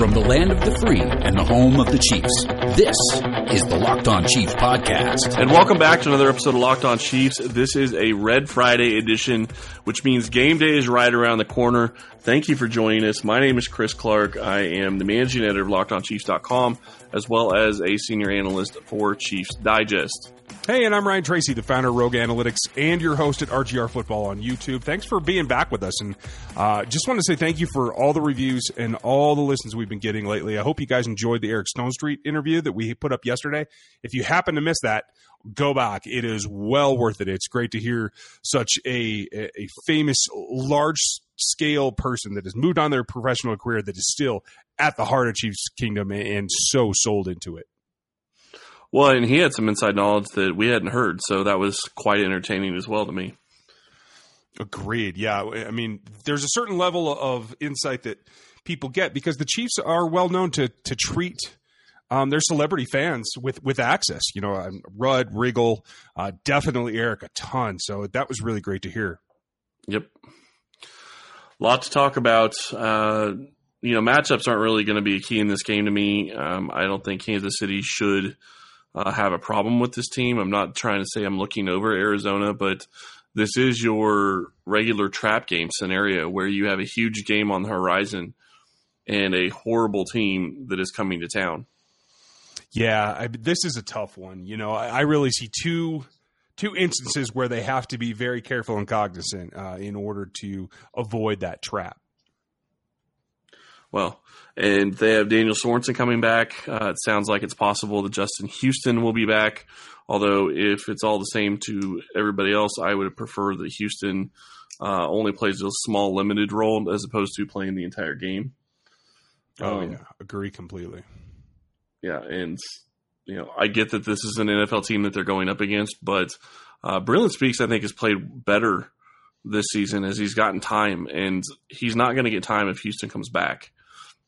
From the land of the free and the home of the Chiefs, this is the Locked On Chiefs podcast. And welcome back to another episode of Locked On Chiefs. This is a Red Friday edition, which means game day is right around the corner. Thank you for joining us. My name is Chris Clark. I am the managing editor of LockedOnChiefs.com, as well as a senior analyst for Chiefs Digest. Hey, and I'm Ryan Tracy, the founder of Rogue Analytics and your host at RGR Football on YouTube. Thanks for being back with us. And just want to say thank you for all the reviews and all the listens we've been getting lately. I hope you guys enjoyed the Eric Stonestreet interview that we put up yesterday. If you happen to miss that, go back. It is well worth it. It's great to hear such a famous, large-scale person that has moved on their professional career that is still at the heart of Chiefs Kingdom and so sold into it. Well, and he had some inside knowledge that we hadn't heard, so that was quite entertaining as well to me. Agreed. Yeah, I mean, there's a certain level of insight that people get because the Chiefs are well known to treat their celebrity fans with access. You know, Rudd, Riggle, definitely Eric a ton. So that was really great to hear. Yep. A lot to talk about. Matchups aren't really going to be a key in this game to me. I don't think Kansas City should have a problem with this team. I'm not trying to say I'm looking over Arizona, but this is your regular trap game scenario where you have a huge game on the horizon and a horrible team that is coming to town. Yeah, this is a tough one. You know, I really see two instances where they have to be very careful and cognizant in order to avoid that trap. Well, and they have Daniel Sorensen coming back. It sounds like it's possible that Justin Houston will be back. Although, if it's all the same to everybody else, I would prefer that Houston only plays a small, limited role as opposed to playing the entire game. Oh, yeah. Agree completely. Yeah, and I get that this is an NFL team that they're going up against, but Brilliant Speaks, I think, has played better this season as he's gotten time, and he's not going to get time if Houston comes back.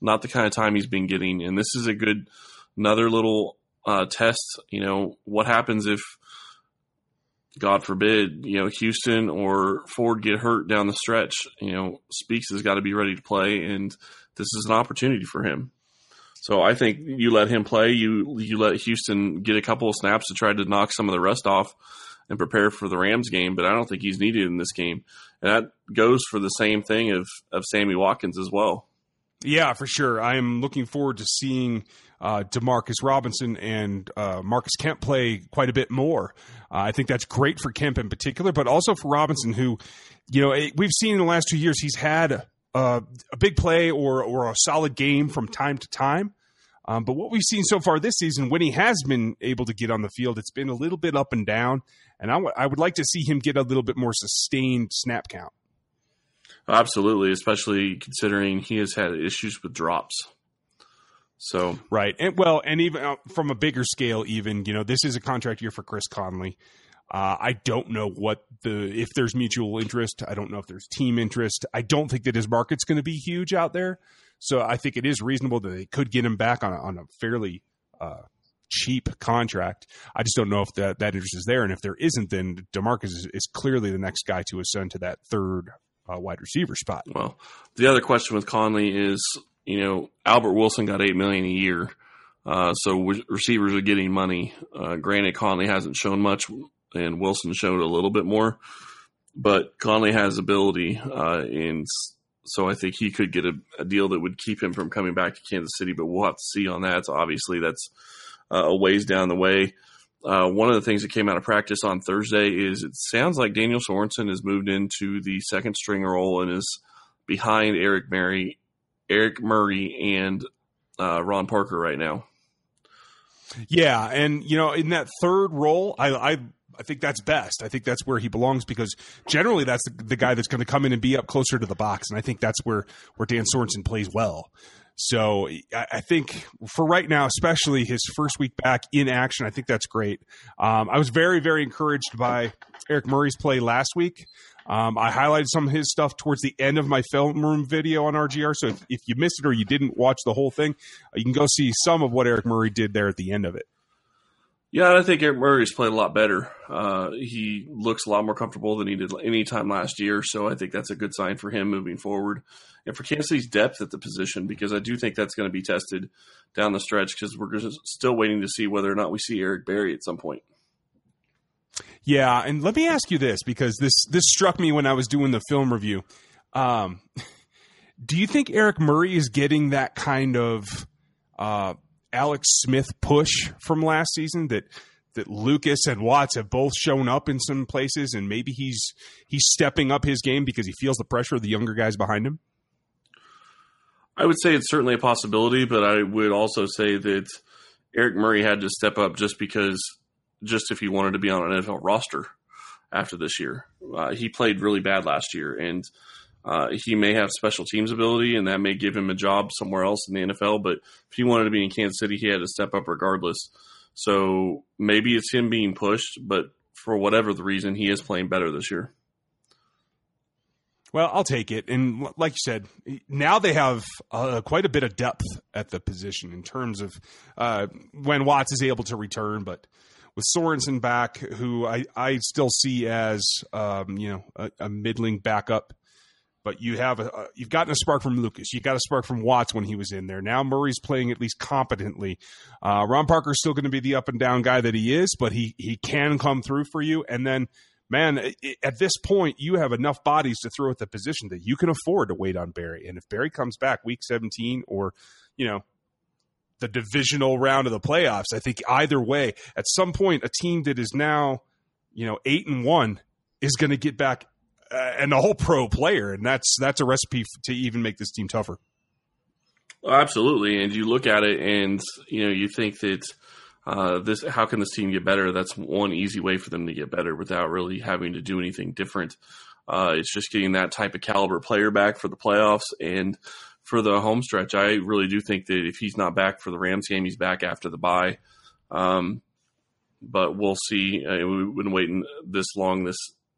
Not the kind of time he's been getting, and this is a good another little test. You know, what happens if, God forbid, Houston or Ford get hurt down the stretch? Speaks has got to be ready to play, and this is an opportunity for him. So I think you let him play. You let Houston get a couple of snaps to try to knock some of the rust off and prepare for the Rams game, but I don't think he's needed in this game. And that goes for the same thing of Sammy Watkins as well. Yeah, for sure. I'm looking forward to seeing DeMarcus Robinson and Marcus Kemp play quite a bit more. I think that's great for Kemp in particular, but also for Robinson, who, we've seen in the last 2 years, he's had a big play or a solid game from time to time. But what we've seen so far this season, when he has been able to get on the field, it's been a little bit up and down. And I would like to see him get a little bit more sustained snap count. Absolutely, especially considering he has had issues with drops. So right, and even from a bigger scale, this is a contract year for Chris Conley. I don't know if there's mutual interest. I don't know if there's team interest. I don't think that his market's going to be huge out there. So I think it is reasonable that they could get him back on a fairly cheap contract. I just don't know if that interest is there. And if there isn't, then DeMarcus is clearly the next guy to ascend to that third wide receiver spot. Well, the other question with Conley is, Albert Wilson got $8 million a year. So receivers are getting money. Granted, Conley hasn't shown much and Wilson showed a little bit more, but Conley has ability. And so I think he could get a deal that would keep him from coming back to Kansas City, but we'll have to see on that. So obviously that's a ways down the way. One of the things that came out of practice on Thursday is it sounds like Daniel Sorensen has moved into the second string role and is behind Eric Murray, and Ron Parker right now. Yeah, and in that third role, I think that's best. I think that's where he belongs because generally that's the guy that's going to come in and be up closer to the box, and I think that's where Dan Sorensen plays well. So I think for right now, especially his first week back in action, I think that's great. I was very, very encouraged by Eric Murray's play last week. I highlighted some of his stuff towards the end of my film room video on RGR. So if you missed it or you didn't watch the whole thing, you can go see some of what Eric Murray did there at the end of it. Yeah, I think Eric Murray is playing a lot better. He looks a lot more comfortable than he did any time last year, so I think that's a good sign for him moving forward. And for Kansas City's depth at the position, because I do think that's going to be tested down the stretch, because we're just still waiting to see whether or not we see Eric Berry at some point. Yeah, and let me ask you this, because this struck me when I was doing the film review. Do you think Eric Murray is getting that kind of Alex Smith push from last season, that Lucas and Watts have both shown up in some places, and maybe he's stepping up his game because he feels the pressure of the younger guys behind him? I would say it's certainly a possibility, but I would also say that Eric Murray had to step up just if he wanted to be on an NFL roster after this year. He played really bad last year, and he may have special teams ability, and that may give him a job somewhere else in the NFL. But if he wanted to be in Kansas City, he had to step up regardless. So maybe it's him being pushed, but for whatever the reason, he is playing better this year. Well, I'll take it. And like you said, now they have quite a bit of depth at the position in terms of when Watts is able to return, but with Sorensen back, who I still see as a middling backup. But you have you've gotten a spark from Lucas. You got a spark from Watts when he was in there. Now Murray's playing at least competently. Ron Parker's still going to be the up and down guy that he is, but he can come through for you. And then, man, at this point, you have enough bodies to throw at the position that you can afford to wait on Barry. And if Barry comes back week 17 or, the divisional round of the playoffs, I think either way, at some point, a team that is now, 8-1 is going to get back and a whole pro player, and that's a recipe to even make this team tougher. Well, absolutely, and you look at it, and you think that how can this team get better? That's one easy way for them to get better without really having to do anything different. It's just getting that type of caliber player back for the playoffs and for the home stretch. I really do think that if he's not back for the Rams game, he's back after the bye. But we'll see. We've been waiting this long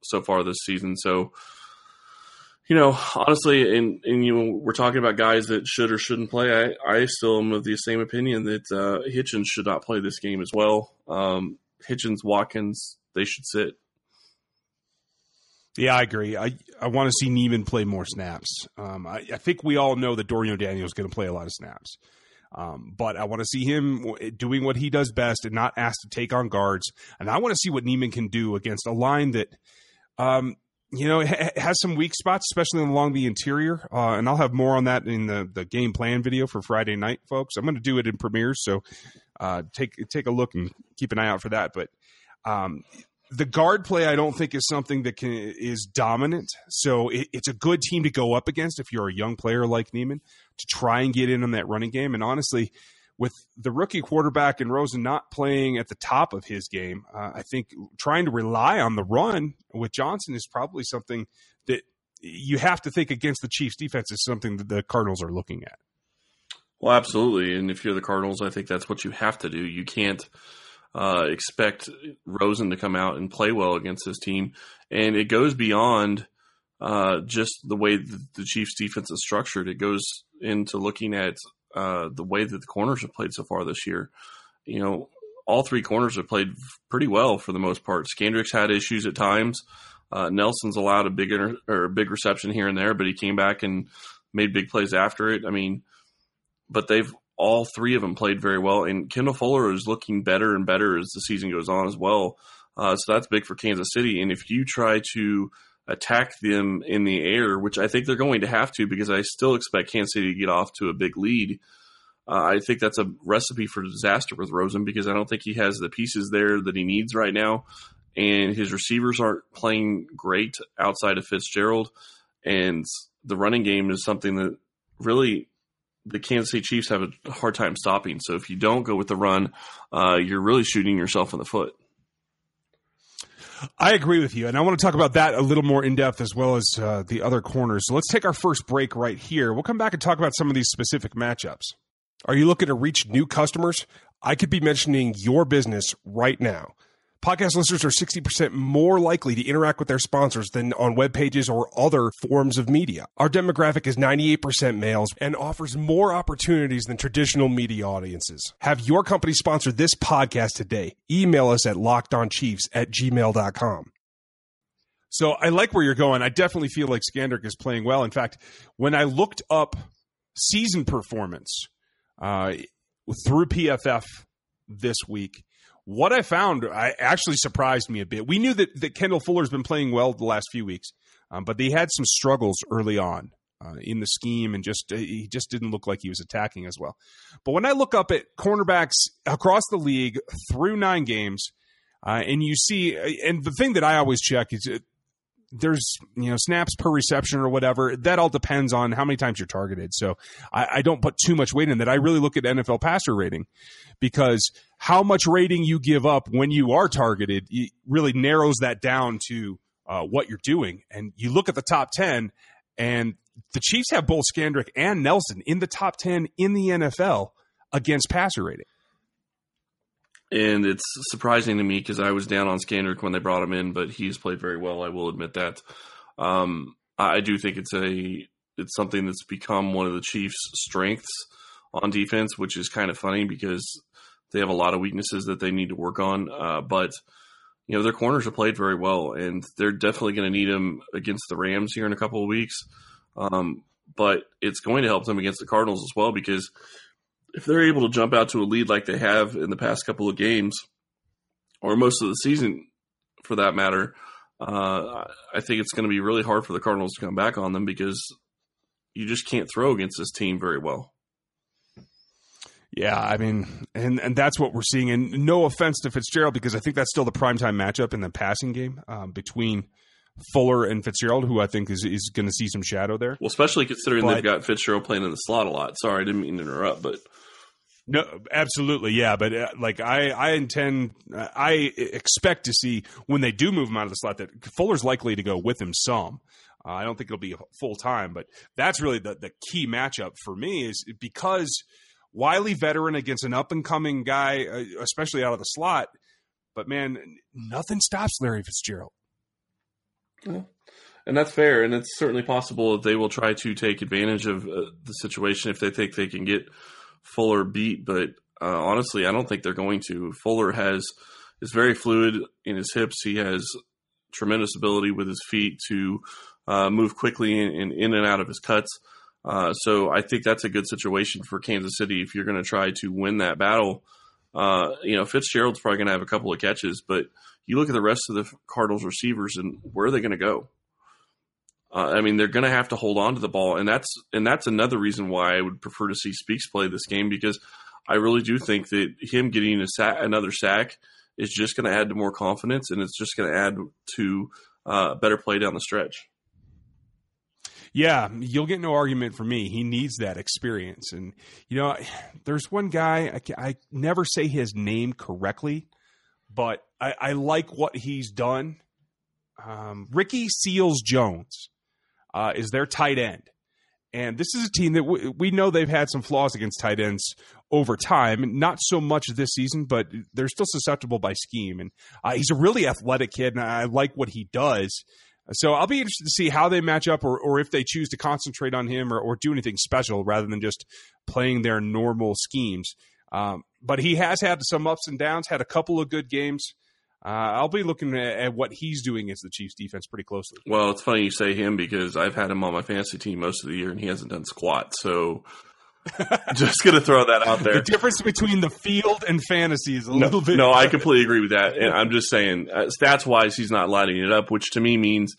so far this season. So, honestly, we're talking about guys that should or shouldn't play. I still am of the same opinion that Hitchens should not play this game as well. Hitchens, Watkins, they should sit. Yeah, I agree. I want to see Neiman play more snaps. I think we all know that Dorian Daniels is going to play a lot of snaps. But I want to see him doing what he does best and not asked to take on guards. And I want to see what Neiman can do against a line that – it has some weak spots, especially along the interior. And I'll have more on that in the game plan video for Friday night, folks. I'm going to do it in Premiere, so take a look and keep an eye out for that. But the guard play, I don't think, is something that is dominant. So it's a good team to go up against if you're a young player like Neiman to try and get in on that running game. And honestly, with the rookie quarterback and Rosen not playing at the top of his game, I think trying to rely on the run with Johnson is probably something that you have to think against the Chiefs' defense is something that the Cardinals are looking at. Well, absolutely. And if you're the Cardinals, I think that's what you have to do. You can't expect Rosen to come out and play well against this team. And it goes beyond just the way the Chiefs' defense is structured. It goes into looking at the way that the corners have played so far this year. All three corners have played pretty well for the most part. Skandrick's had issues at times. Nelson's allowed a big reception here and there, but he came back and made big plays after it. But they've all three of them played very well, and Kendall Fuller is looking better and better as the season goes on as well. So that's big for Kansas City. And if you try to attack them in the air, which I think they're going to have to because I still expect Kansas City to get off to a big lead. I think that's a recipe for disaster with Rosen because I don't think he has the pieces there that he needs right now. And his receivers aren't playing great outside of Fitzgerald. And the running game is something that really the Kansas City Chiefs have a hard time stopping. So if you don't go with the run, you're really shooting yourself in the foot. I agree with you, and I want to talk about that a little more in depth as well as the other corners. So let's take our first break right here. We'll come back and talk about some of these specific matchups. Are you looking to reach new customers? I could be mentioning your business right now. Podcast listeners are 60% more likely to interact with their sponsors than on web pages or other forms of media. Our demographic is 98% males and offers more opportunities than traditional media audiences. Have your company sponsor this podcast today. Email us at LockedOnChiefs@gmail.com. So I like where you're going. I definitely feel like Skandrick is playing well. In fact, when I looked up season performance through PFF this week, what I found actually surprised me a bit. We knew that Kendall Fuller's been playing well the last few weeks, but they had some struggles early on in the scheme, and he just didn't look like he was attacking as well. But when I look up at cornerbacks across the league through 9 games, and you see, and the thing that I always check is there's, snaps per reception or whatever. That all depends on how many times you're targeted. So I don't put too much weight in that. I really look at NFL passer rating, because how much rating you give up when you are targeted really narrows that down to what you're doing. And you look at the top 10, and the Chiefs have both Skandrick and Nelson in the top 10 in the NFL against passer rating. And it's surprising to me, because I was down on Skandrick when they brought him in, but he's played very well. I will admit that. I do think it's something that's become one of the Chiefs' strengths on defense, which is kind of funny because they have a lot of weaknesses that they need to work on. But their corners have played very well, and they're definitely going to need them against the Rams here in a couple of weeks. But it's going to help them against the Cardinals as well, because if they're able to jump out to a lead like they have in the past couple of games, or most of the season for that matter, I think it's going to be really hard for the Cardinals to come back on them, because you just can't throw against this team very well. Yeah, I mean, and that's what we're seeing. And no offense to Fitzgerald, because I think that's still the primetime matchup in the passing game between Fuller and Fitzgerald, who I think is going to see some shadow there. Well, especially considering they've got Fitzgerald playing in the slot a lot. Sorry, I didn't mean to interrupt, but... No, absolutely, yeah. But I expect to see when they do move him out of the slot that Fuller's likely to go with him some. I don't think it'll be full time, but that's really the key matchup for me, is because wily veteran against an up and coming guy, especially out of the slot. But man, nothing stops Larry Fitzgerald. Yeah. And that's fair, and it's certainly possible that they will try to take advantage of the situation if they think they can get Fuller beat, but honestly, I don't think they're going to. Fuller is very fluid in his hips. He has tremendous ability with his feet to move quickly in and out of his cuts. So I think that's a good situation for Kansas City if you're going to try to win that battle. Fitzgerald's probably going to have a couple of catches, but you look at the rest of the Cardinals receivers, and where are they going to go? They're going to have to hold on to the ball, and that's another reason why I would prefer to see Speaks play this game, because I really do think that him getting another sack is just going to add to more confidence, and it's just going to add to better play down the stretch. Yeah, you'll get no argument from me. He needs that experience. And, there's one guy, I never say his name correctly, but I like what he's done. Ricky Seals-Jones is their tight end. And this is a team that we know they've had some flaws against tight ends over time. Not so much this season, but they're still susceptible by scheme. And he's a really athletic kid, and I like what he does. So I'll be interested to see how they match up, or if they choose to concentrate on him or do anything special rather than just playing their normal schemes. But he has had some ups and downs, had a couple of good games. I'll be looking at what he's doing against the Chiefs defense pretty closely. Well, it's funny you say him, because I've had him on my fantasy team most of the year, and he hasn't done squat. So just going to throw that out there. The difference between the field and fantasy is a little bit. No, I completely agree with that. And I'm just saying, stats-wise, he's not lighting it up, which to me means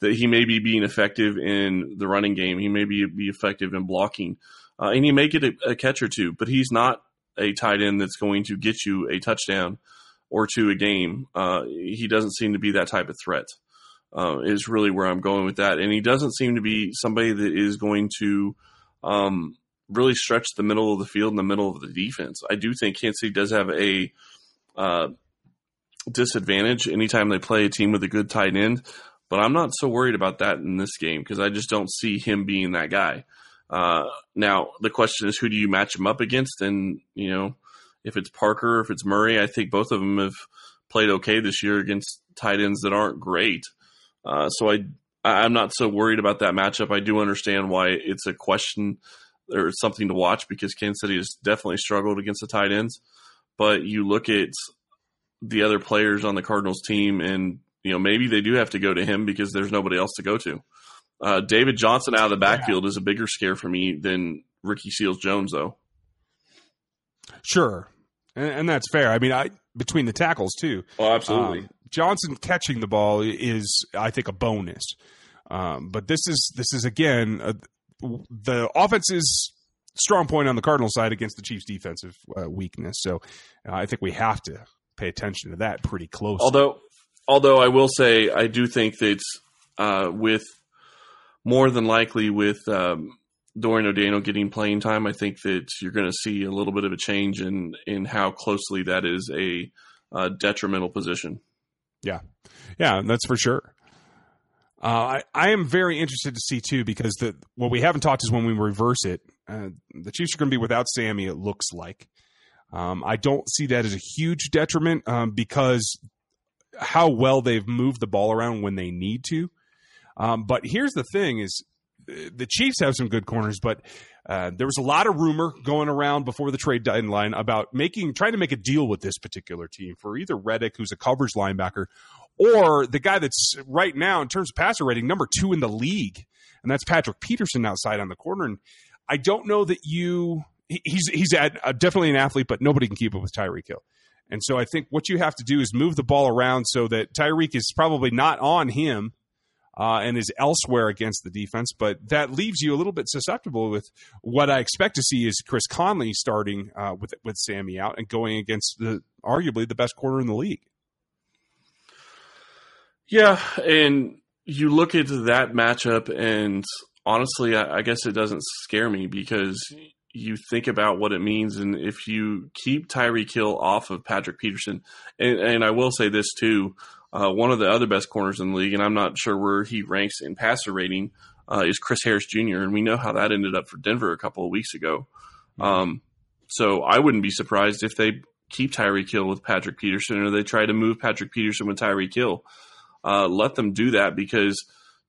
that he may be being effective in the running game. He may be effective in blocking. And he may get a catch or two, but he's not a tight end that's going to get you a touchdown or two a game. He doesn't seem to be that type of threat, is really where I'm going with that. And he doesn't seem to be somebody that is going to really stretch the middle of the field and the middle of the defense. I do think Kansas City does have a disadvantage anytime they play a team with a good tight end, but I'm not so worried about that in this game, because I just don't see him being that guy. Now, the question is, who do you match him up against? And, if it's Parker, if it's Murray, I think both of them have played okay this year against tight ends that aren't great. So I'm not so worried about that matchup. I do understand why it's a question or something to watch because Kansas City has definitely struggled against the tight ends. But you look at the other players on the Cardinals team and, you know, maybe they do have to go to him because there's nobody else to go to. David Johnson out of the backfield is a bigger scare for me than Ricky Seals-Jones, though. Sure. And that's fair. I mean, between the tackles, too. Oh, absolutely. Johnson catching the ball is, I think, a bonus. But this is again, the offense's strong point on the Cardinals side against the Chiefs' defensive weakness. So I think we have to pay attention to that pretty closely. Although I will say I do think that with more than likely with Dorian O'Daniel getting playing time, I think that you're going to see a little bit of a change in how closely that is a detrimental position. Yeah, that's for sure. I am very interested to see, too, because what we haven't talked is when we reverse it. The Chiefs are going to be without Sammy, it looks like. I don't see that as a huge detriment because how well they've moved the ball around when they need to. But here's the thing is the Chiefs have some good corners, but there was a lot of rumor going around before the trade deadline about trying to make a deal with this particular team for either Reddick, who's a coverage linebacker, or the guy that's right now in terms of passer rating, number 2 in the league. And that's Patrick Peterson outside on the corner. And I don't know that he's definitely an athlete, but nobody can keep up with Tyreek Hill. And so I think what you have to do is move the ball around so that Tyreek is probably not on him and is elsewhere against the defense. But that leaves you a little bit susceptible with what I expect to see is Chris Conley starting with Sammy out and going against arguably the best corner in the league. Yeah, and you look at that matchup, and honestly, I guess it doesn't scare me because you think about what it means, and if you keep Tyreek Hill off of Patrick Peterson, and I will say this too, one of the other best corners in the league, and I'm not sure where he ranks in passer rating, is Chris Harris Jr., and we know how that ended up for Denver a couple of weeks ago. So I wouldn't be surprised if they keep Tyreek Hill with Patrick Peterson or they try to move Patrick Peterson with Tyreek Hill. Let them do that because,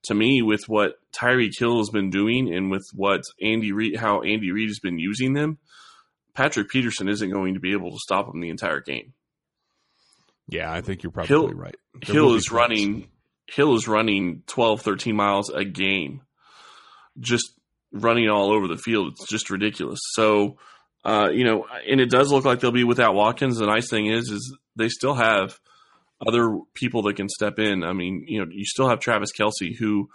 to me, with what Tyreek Hill has been doing and with what how Andy Reid has been using them, Patrick Peterson isn't going to be able to stop him the entire game. Yeah, I think you're probably right. Hill is running 12, 13 miles a game, just running all over the field. It's just ridiculous. So, and it does look like they'll be without Watkins. The nice thing is they still have other people that can step in. I mean, you still have Travis Kelce, who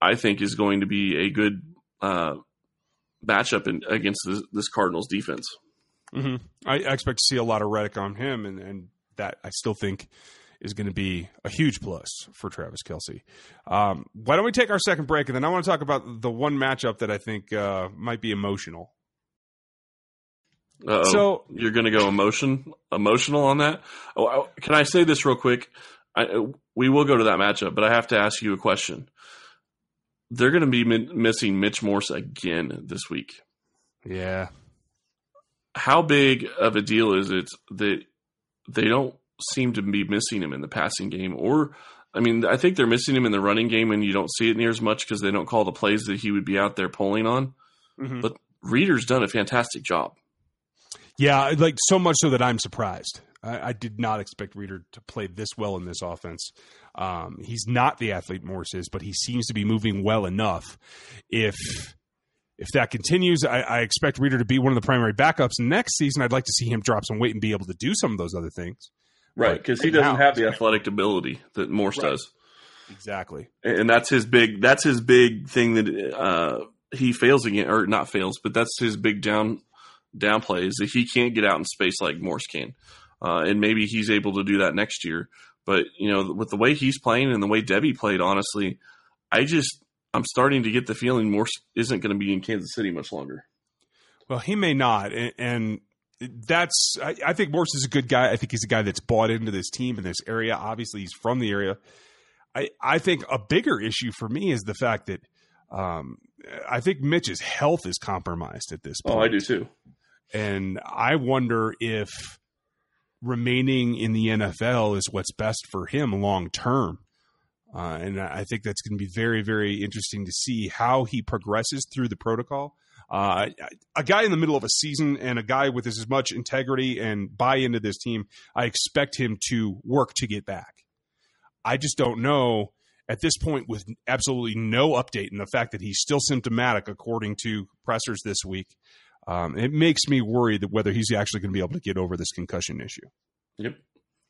I think is going to be a good matchup against this Cardinals defense. Mm-hmm. I expect to see a lot of Reddick on him, and that I still think is going to be a huge plus for Travis Kelce. Why don't we take our second break, and then I want to talk about the one matchup that I think might be emotional. Uh-oh. So you're going to go emotional on that? Oh, can I say this real quick? We will go to that matchup, but I have to ask you a question. They're going to be missing Mitch Morse again this week. Yeah. How big of a deal is it that they don't seem to be missing him in the passing game? Or, I mean, I think they're missing him in the running game, and you don't see it near as much because they don't call the plays that he would be out there pulling on. Mm-hmm. But Reader's done a fantastic job. Yeah, like so much so that I'm surprised. I did not expect Reader to play this well in this offense. He's not the athlete Morse is, but he seems to be moving well enough. If that continues, I expect Reader to be one of the primary backups next season. I'd like to see him drop some weight and be able to do some of those other things. Right, because he doesn't have the athletic ability that Morse does. Exactly, and that's his big thing that he fails again, or not fails, but that's his big downplay is that he can't get out in space like Morse can. And maybe he's able to do that next year. But, with the way he's playing and the way Debbie played, honestly, I'm starting to get the feeling Morse isn't going to be in Kansas City much longer. Well, he may not. And I think Morse is a good guy. I think he's a guy that's bought into this team in this area. Obviously he's from the area. I think a bigger issue for me is the fact that I think Mitch's health is compromised at this point. Oh, I do too. And I wonder if remaining in the NFL is what's best for him long term. And I think that's going to be very, very interesting to see how he progresses through the protocol. A guy in the middle of a season and a guy with as much integrity and buy into this team, I expect him to work to get back. I just don't know at this point with absolutely no update and the fact that he's still symptomatic, according to pressers this week. It makes me worried that whether he's actually going to be able to get over this concussion issue. Yep.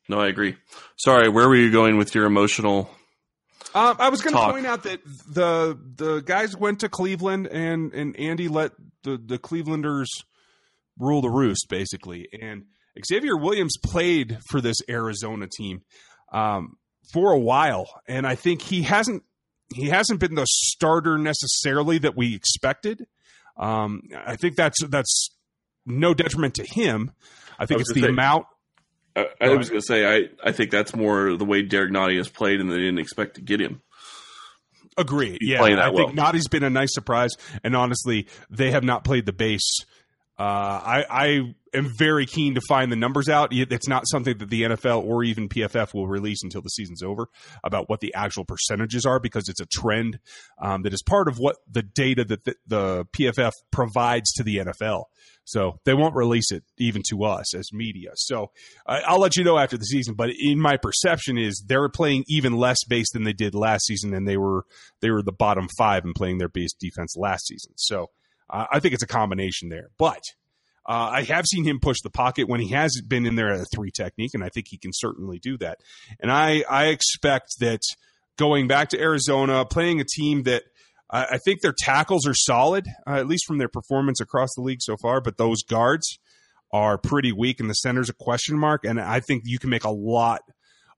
No, I agree. Sorry, where were you going with your emotional... I was going to point out that the guys went to Cleveland and Andy let the Clevelanders rule the roost, basically. And Xavier Williams played for this Arizona team for a while, and I think he hasn't been the starter necessarily that we expected. I think that's no detriment to him. I think it's the amount. I was going to say, I think that's more the way Derek Nottie has played, and they didn't expect to get him. Agreed. Yeah, I think Nottie's been a nice surprise, and honestly, they have not played the base. I am very keen to find the numbers out. It's not something that the NFL or even PFF will release until the season's over about what the actual percentages are, because it's a trend that is part of what the data that the PFF provides to the NFL. So they won't release it even to us as media. So I'll let you know after the season. But in my perception is they're playing even less base than they did last season, and they were the bottom five in playing their base defense last season. So I think it's a combination there. But I have seen him push the pocket when he has been in there at a three technique, and I think he can certainly do that. And I expect that going back to Arizona, playing a team that I think their tackles are solid, at least from their performance across the league so far, but those guards are pretty weak, and the center's a question mark. And I think you can make a lot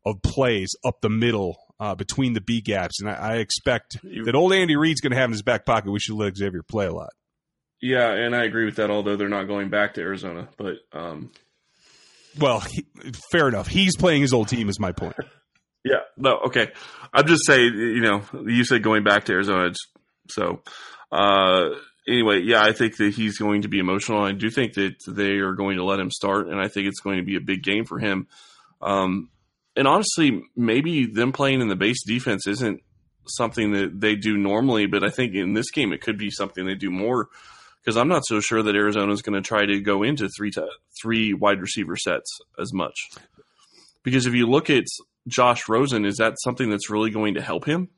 of plays up the middle between the B gaps. And I expect that old Andy Reid's going to have in his back pocket, we should let Xavier play a lot. Yeah, and I agree with that, although they're not going back to Arizona. But fair enough. He's playing his old team is my point. Yeah, no, okay. I'm just saying, you said going back to Arizona. So anyway, yeah, I think that he's going to be emotional. I do think that they are going to let him start, and I think it's going to be a big game for him. And honestly, maybe them playing in the base defense isn't something that they do normally, but I think in this game it could be something they do more, because I'm not so sure that Arizona is going to try to go into three wide receiver sets as much. Because if you look at Josh Rosen, is that something that's really going to help him?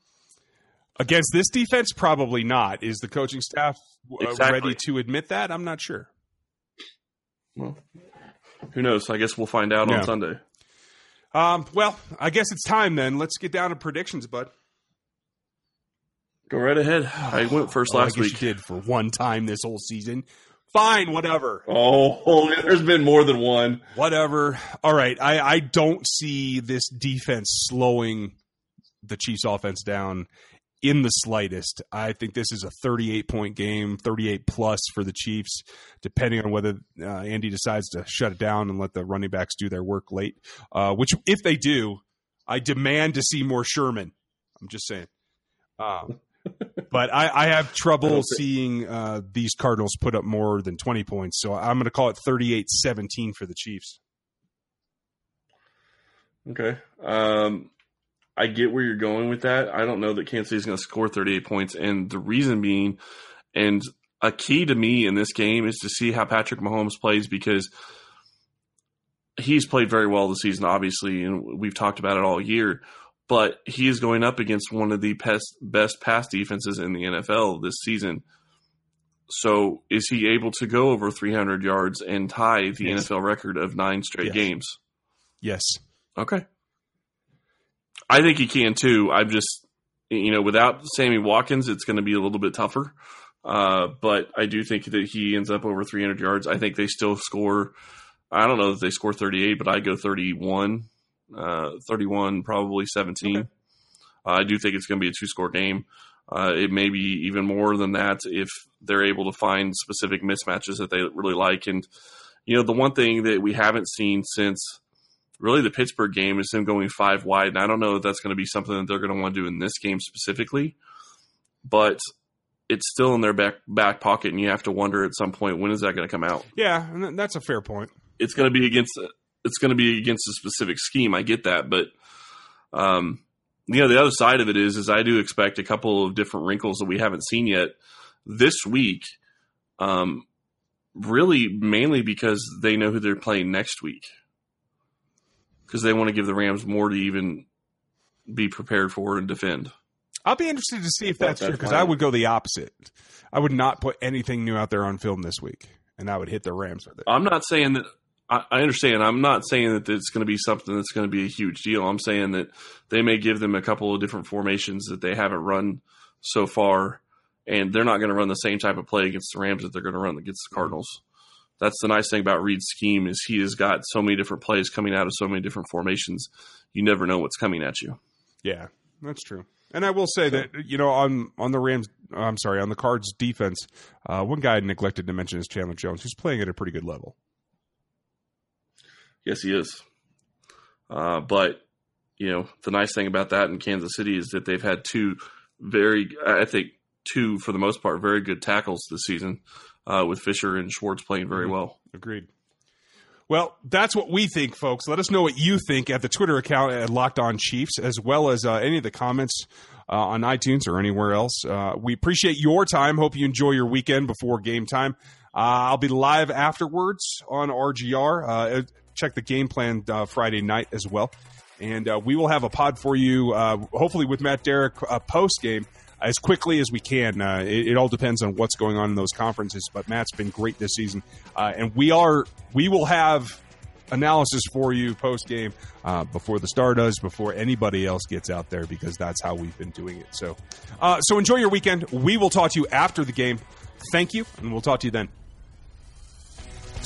Against this defense, probably not. Is the coaching staff ready to admit that? I'm not sure. Well, who knows? I guess we'll find out on Sunday. Well, I guess it's time then. Let's get down to predictions, bud. Go right ahead. I went first last week. You did for one time this whole season. Fine, whatever. Oh, there's been more than one. Whatever. All right. I don't see this defense slowing the Chiefs offense down in the slightest. I think this is a 38-point game, 38-plus for the Chiefs, depending on whether Andy decides to shut it down and let the running backs do their work late, which if they do, I demand to see more Sherman. I'm just saying. But I have trouble seeing these Cardinals put up more than 20 points, so I'm going to call it 38-17 for the Chiefs. Okay. I get where you're going with that. I don't know that Kansas City is going to score 38 points, and the reason being, and a key to me in this game is to see how Patrick Mahomes plays, because he's played very well this season, obviously, and we've talked about it all year. But he is going up against one of the best pass defenses in the NFL this season. So is he able to go over 300 yards and tie the NFL record of 9 straight games? Yes. Okay. I think he can too. I'm just, without Sammy Watkins, it's going to be a little bit tougher. But I do think that he ends up over 300 yards. I think they still score. I don't know if they score 38, but I go 31. 31, probably 17. Okay. I do think it's going to be a 2-score game. It may be even more than that if they're able to find specific mismatches that they really like. And, the one thing that we haven't seen since really the Pittsburgh game is them going 5 wide. And I don't know if that's going to be something that they're going to want to do in this game specifically, but it's still in their back pocket. And you have to wonder at some point, when is that going to come out? Yeah. And that's a fair point. It's going to be against it's going to be against a specific scheme. I get that, but the other side of it is I do expect a couple of different wrinkles that we haven't seen yet this week. Really, mainly because they know who they're playing next week, because they want to give the Rams more to even be prepared for and defend. I'll be interested to see if that's true, because I would go the opposite. I would not put anything new out there on film this week, and I would hit the Rams with it. I'm not saying that – I understand. I'm not saying that it's going to be something that's going to be a huge deal. I'm saying that they may give them a couple of different formations that they haven't run so far, and they're not going to run the same type of play against the Rams that they're going to run against the Cardinals. That's the nice thing about Reed's scheme is he has got so many different plays coming out of so many different formations. You never know what's coming at you. Yeah, that's true. And I will say that, you know, on the Cards defense, one guy I neglected to mention is Chandler Jones, who's playing at a pretty good level. Yes, he is. But, you know, the nice thing about that in Kansas City is that they've had two, for the most part, very good tackles this season, with Fisher and Schwartz playing very well. Agreed. Well, that's what we think, folks. Let us know what you think at the Twitter account at Locked On Chiefs, as well as any of the comments on iTunes or anywhere else. We appreciate your time. Hope you enjoy your weekend before game time. I'll be live afterwards on RGR. Check the game plan Friday night as well. And we will have a pod for you, hopefully with Matt Derrick post-game, as quickly as we can. It all depends on what's going on in those conferences, but Matt's been great this season. And we will have analysis for you post-game before the Star does, before anybody else gets out there, because that's how we've been doing it. So enjoy your weekend. We will talk to you after the game. Thank you, and we'll talk to you then.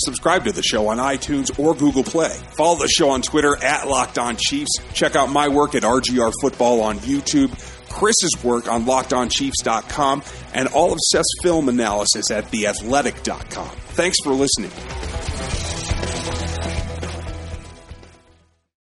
Subscribe to the show on iTunes or Google Play. Follow the show on Twitter at Locked On Chiefs. Check out my work at RGR Football on YouTube, Chris's work on LockedOnChiefs.com, and all of Seth's film analysis at TheAthletic.com. Thanks for listening.